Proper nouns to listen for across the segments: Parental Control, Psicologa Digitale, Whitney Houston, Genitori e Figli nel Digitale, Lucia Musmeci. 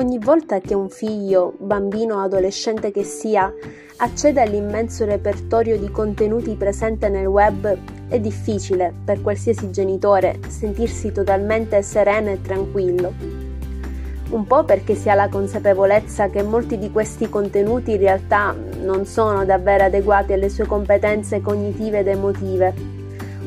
Ogni volta che un figlio, bambino o adolescente che sia, accede all'immenso repertorio di contenuti presente nel web, è difficile per qualsiasi genitore sentirsi totalmente sereno e tranquillo. Un po' perché si ha la consapevolezza che molti di questi contenuti in realtà non sono davvero adeguati alle sue competenze cognitive ed emotive.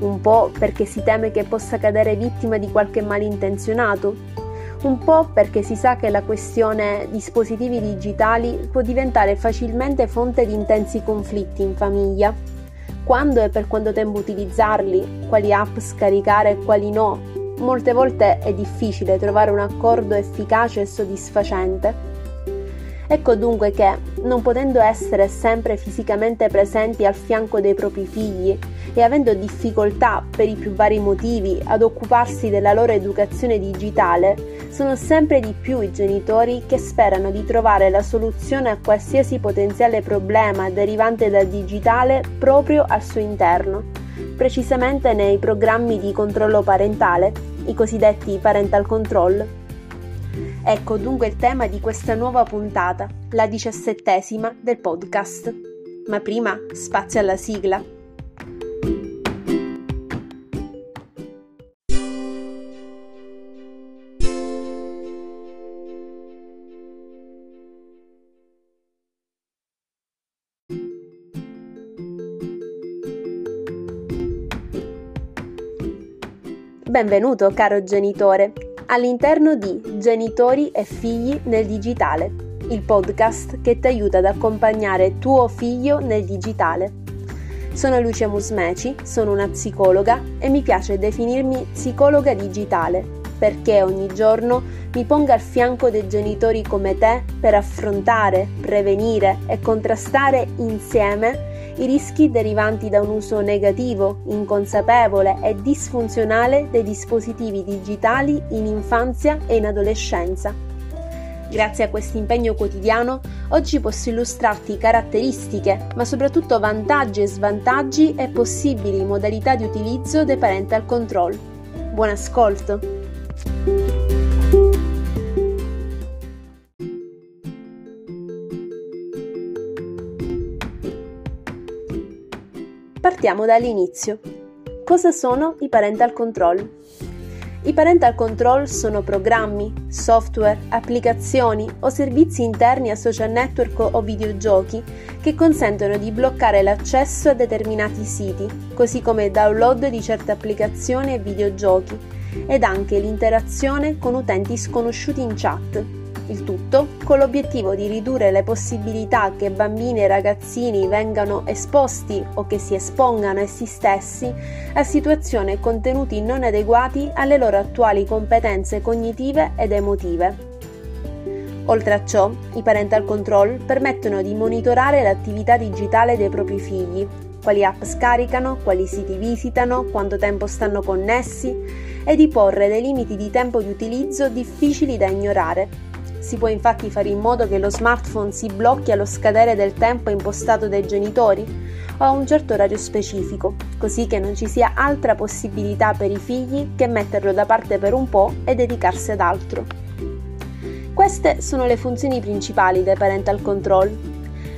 Un po' perché si teme che possa cadere vittima di qualche malintenzionato. Un po' perché si sa che la questione dispositivi digitali può diventare facilmente fonte di intensi conflitti in famiglia. Quando e per quanto tempo utilizzarli, quali app scaricare e quali no, molte volte è difficile trovare un accordo efficace e soddisfacente. Ecco dunque che, non potendo essere sempre fisicamente presenti al fianco dei propri figli e avendo difficoltà per i più vari motivi ad occuparsi della loro educazione digitale, sono sempre di più i genitori che sperano di trovare la soluzione a qualsiasi potenziale problema derivante dal digitale proprio al suo interno, precisamente nei programmi di controllo parentale, i cosiddetti Parental Control. Ecco dunque il tema di questa nuova puntata, la 17ª del podcast. Ma prima, spazio alla sigla. Benvenuto, caro genitore, all'interno di Genitori e Figli nel Digitale, il podcast che ti aiuta ad accompagnare tuo figlio nel digitale. Sono Lucia Musmeci, sono una psicologa e mi piace definirmi psicologa digitale, perché ogni giorno mi pongo al fianco dei genitori come te per affrontare, prevenire e contrastare insieme i rischi derivanti da un uso negativo, inconsapevole e disfunzionale dei dispositivi digitali in infanzia e in adolescenza. Grazie a questo impegno quotidiano, oggi posso illustrarti caratteristiche, ma soprattutto vantaggi e svantaggi e possibili modalità di utilizzo dei Parental Control. Buon ascolto! Partiamo dall'inizio. Cosa sono i Parental Control? I Parental Control sono programmi, software, applicazioni o servizi interni a social network o videogiochi che consentono di bloccare l'accesso a determinati siti, così come il download di certe applicazioni e videogiochi, ed anche l'interazione con utenti sconosciuti in chat. Il tutto con l'obiettivo di ridurre le possibilità che bambini e ragazzini vengano esposti o che si espongano essi stessi a situazioni e contenuti non adeguati alle loro attuali competenze cognitive ed emotive. Oltre a ciò, i Parental Control permettono di monitorare l'attività digitale dei propri figli, quali app scaricano, quali siti visitano, quanto tempo stanno connessi e di porre dei limiti di tempo di utilizzo difficili da ignorare. Si può infatti fare in modo che lo smartphone si blocchi allo scadere del tempo impostato dai genitori o a un certo orario specifico, così che non ci sia altra possibilità per i figli che metterlo da parte per un po' e dedicarsi ad altro. Queste sono le funzioni principali dei Parental Control,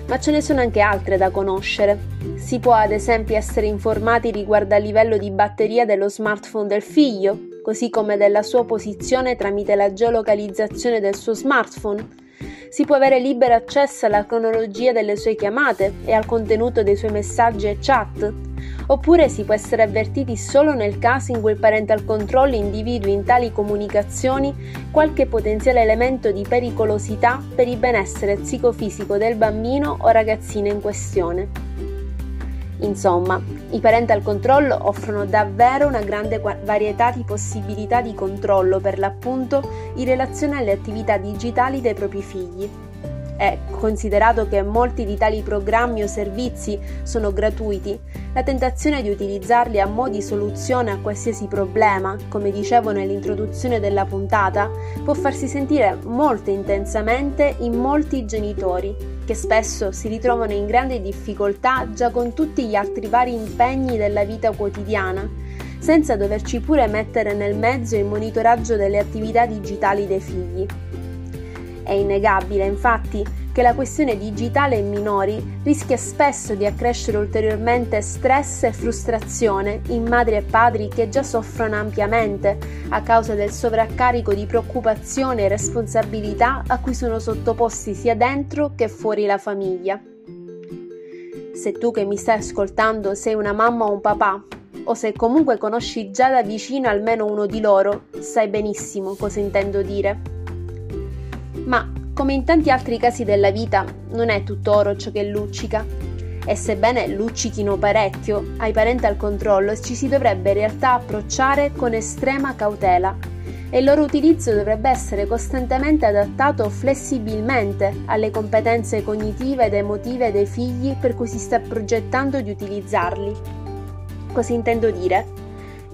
ma ce ne sono anche altre da conoscere. Si può ad esempio essere informati riguardo al livello di batteria dello smartphone del figlio, così come della sua posizione tramite la geolocalizzazione del suo smartphone. Si può avere libero accesso alla cronologia delle sue chiamate e al contenuto dei suoi messaggi e chat, oppure si può essere avvertiti solo nel caso in cui il Parental Control individui in tali comunicazioni qualche potenziale elemento di pericolosità per il benessere psicofisico del bambino o ragazzina in questione. Insomma, i Parental Control offrono davvero una grande varietà di possibilità di controllo per l'appunto in relazione alle attività digitali dei propri figli. E, considerato che molti di tali programmi o servizi sono gratuiti, la tentazione di utilizzarli a mo' di soluzione a qualsiasi problema, come dicevo nell'introduzione della puntata, può farsi sentire molto intensamente in molti genitori, che spesso si ritrovano in grande difficoltà già con tutti gli altri vari impegni della vita quotidiana, senza doverci pure mettere nel mezzo il monitoraggio delle attività digitali dei figli. È innegabile, infatti, che la questione digitale in minori rischia spesso di accrescere ulteriormente stress e frustrazione in madri e padri che già soffrono ampiamente a causa del sovraccarico di preoccupazione e responsabilità a cui sono sottoposti sia dentro che fuori la famiglia. Se tu che mi stai ascoltando sei una mamma o un papà, o se comunque conosci già da vicino almeno uno di loro, sai benissimo cosa intendo dire. Ma come in tanti altri casi della vita, non è tutto oro ciò che luccica. E sebbene luccichino parecchio, ai Parental Control ci si dovrebbe in realtà approcciare con estrema cautela e il loro utilizzo dovrebbe essere costantemente adattato flessibilmente alle competenze cognitive ed emotive dei figli per cui si sta progettando di utilizzarli. Cosa intendo dire?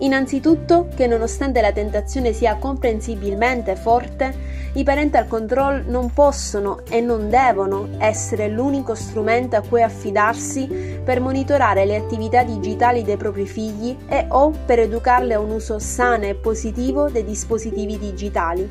Innanzitutto che nonostante la tentazione sia comprensibilmente forte, i Parental Control non possono e non devono essere l'unico strumento a cui affidarsi per monitorare le attività digitali dei propri figli e o per educarli a un uso sano e positivo dei dispositivi digitali.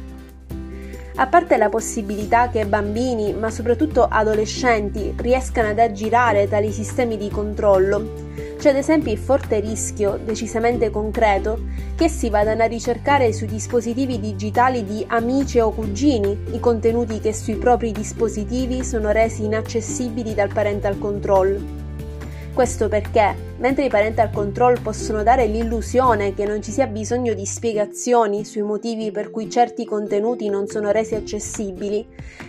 A parte la possibilità che bambini, ma soprattutto adolescenti, riescano ad aggirare tali sistemi di controllo, c'è ad esempio il forte rischio, decisamente concreto, che si vadano a ricercare sui dispositivi digitali di amici o cugini i contenuti che sui propri dispositivi sono resi inaccessibili dal Parental Control. Questo perché, mentre i Parental Control possono dare l'illusione che non ci sia bisogno di spiegazioni sui motivi per cui certi contenuti non sono resi accessibili,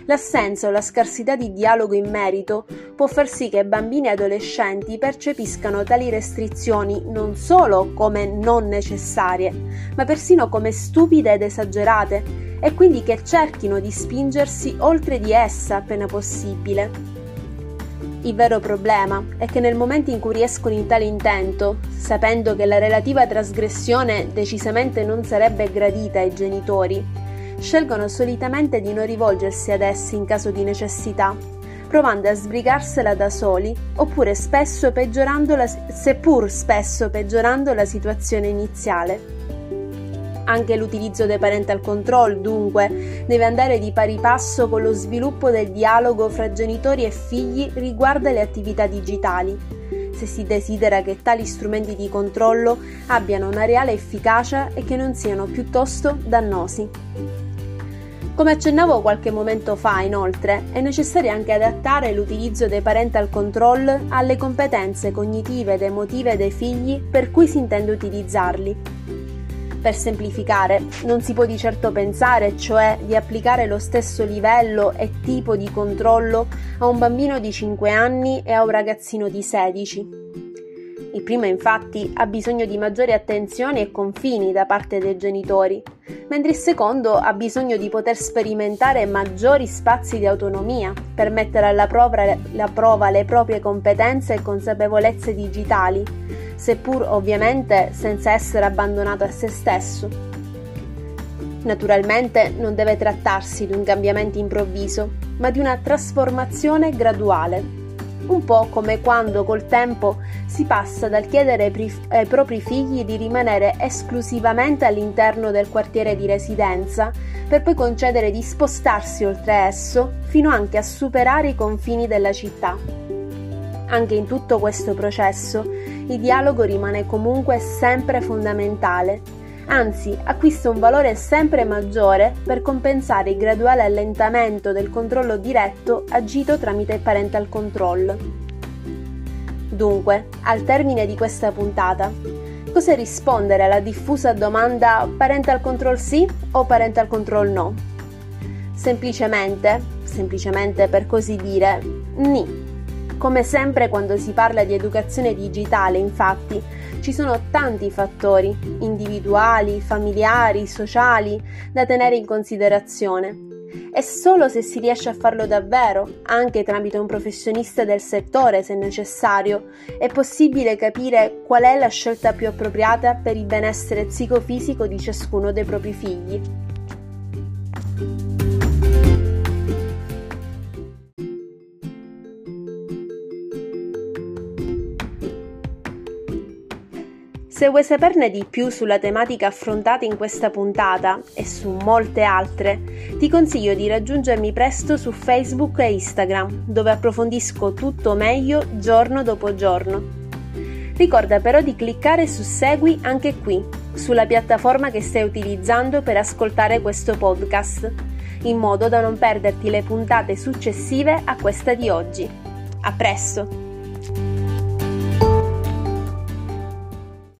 l'assenza o la scarsità di dialogo in merito può far sì che bambini e adolescenti percepiscano tali restrizioni non solo come non necessarie, ma persino come stupide ed esagerate, e quindi che cerchino di spingersi oltre di essa appena possibile. Il vero problema è che nel momento in cui riescono in tale intento, sapendo che la relativa trasgressione decisamente non sarebbe gradita ai genitori, scelgono solitamente di non rivolgersi ad essi in caso di necessità, provando a sbrigarsela da soli, oppure seppur spesso peggiorando la situazione iniziale. Anche l'utilizzo dei Parental Control, dunque, deve andare di pari passo con lo sviluppo del dialogo fra genitori e figli riguardo alle attività digitali, se si desidera che tali strumenti di controllo abbiano una reale efficacia e che non siano piuttosto dannosi. Come accennavo qualche momento fa, inoltre, è necessario anche adattare l'utilizzo dei Parental Control alle competenze cognitive ed emotive dei figli per cui si intende utilizzarli. Per semplificare, non si può di certo pensare, cioè, di applicare lo stesso livello e tipo di controllo a un bambino di 5 anni e a un ragazzino di 16. Il primo, infatti, ha bisogno di maggiore attenzione e confini da parte dei genitori, mentre il secondo ha bisogno di poter sperimentare maggiori spazi di autonomia per mettere alla prova le proprie competenze e consapevolezze digitali, seppur ovviamente senza essere abbandonato a se stesso. Naturalmente non deve trattarsi di un cambiamento improvviso, ma di una trasformazione graduale, un po' come quando col tempo si passa dal chiedere ai propri figli di rimanere esclusivamente all'interno del quartiere di residenza, per poi concedere di spostarsi oltre esso, fino anche a superare i confini della città. Anche in tutto questo processo, il dialogo rimane comunque sempre fondamentale, anzi acquista un valore sempre maggiore per compensare il graduale allentamento del controllo diretto agito tramite il Parental Control. Dunque, al termine di questa puntata, cosa rispondere alla diffusa domanda Parental Control sì o Parental Control no? Semplicemente per così dire, ni. Come sempre quando si parla di educazione digitale, infatti, ci sono tanti fattori, individuali, familiari, sociali, da tenere in considerazione. E solo se si riesce a farlo davvero, anche tramite un professionista del settore se necessario, è possibile capire qual è la scelta più appropriata per il benessere psicofisico di ciascuno dei propri figli. Se vuoi saperne di più sulla tematica affrontata in questa puntata e su molte altre, ti consiglio di raggiungermi presto su Facebook e Instagram, dove approfondisco tutto meglio giorno dopo giorno. Ricorda però di cliccare su Segui anche qui, sulla piattaforma che stai utilizzando per ascoltare questo podcast, in modo da non perderti le puntate successive a questa di oggi. A presto!